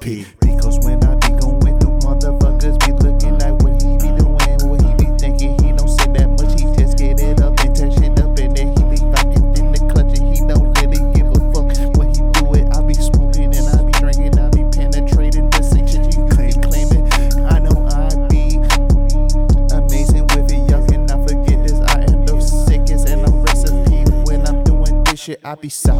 P. Because when I be going through, motherfuckers be looking like what he be doing, what he be thinking. He don't say that much, he just get it up and touch it up, and then he be fucking in the clutch and he don't really give a fuck what he do it. I be smoking and I be drinking, I be penetrating the same shit you be claiming. I know I be amazing with it, y'all cannot forget this. I am the sickest and I'm recipe when I'm doing this shit. I be solid.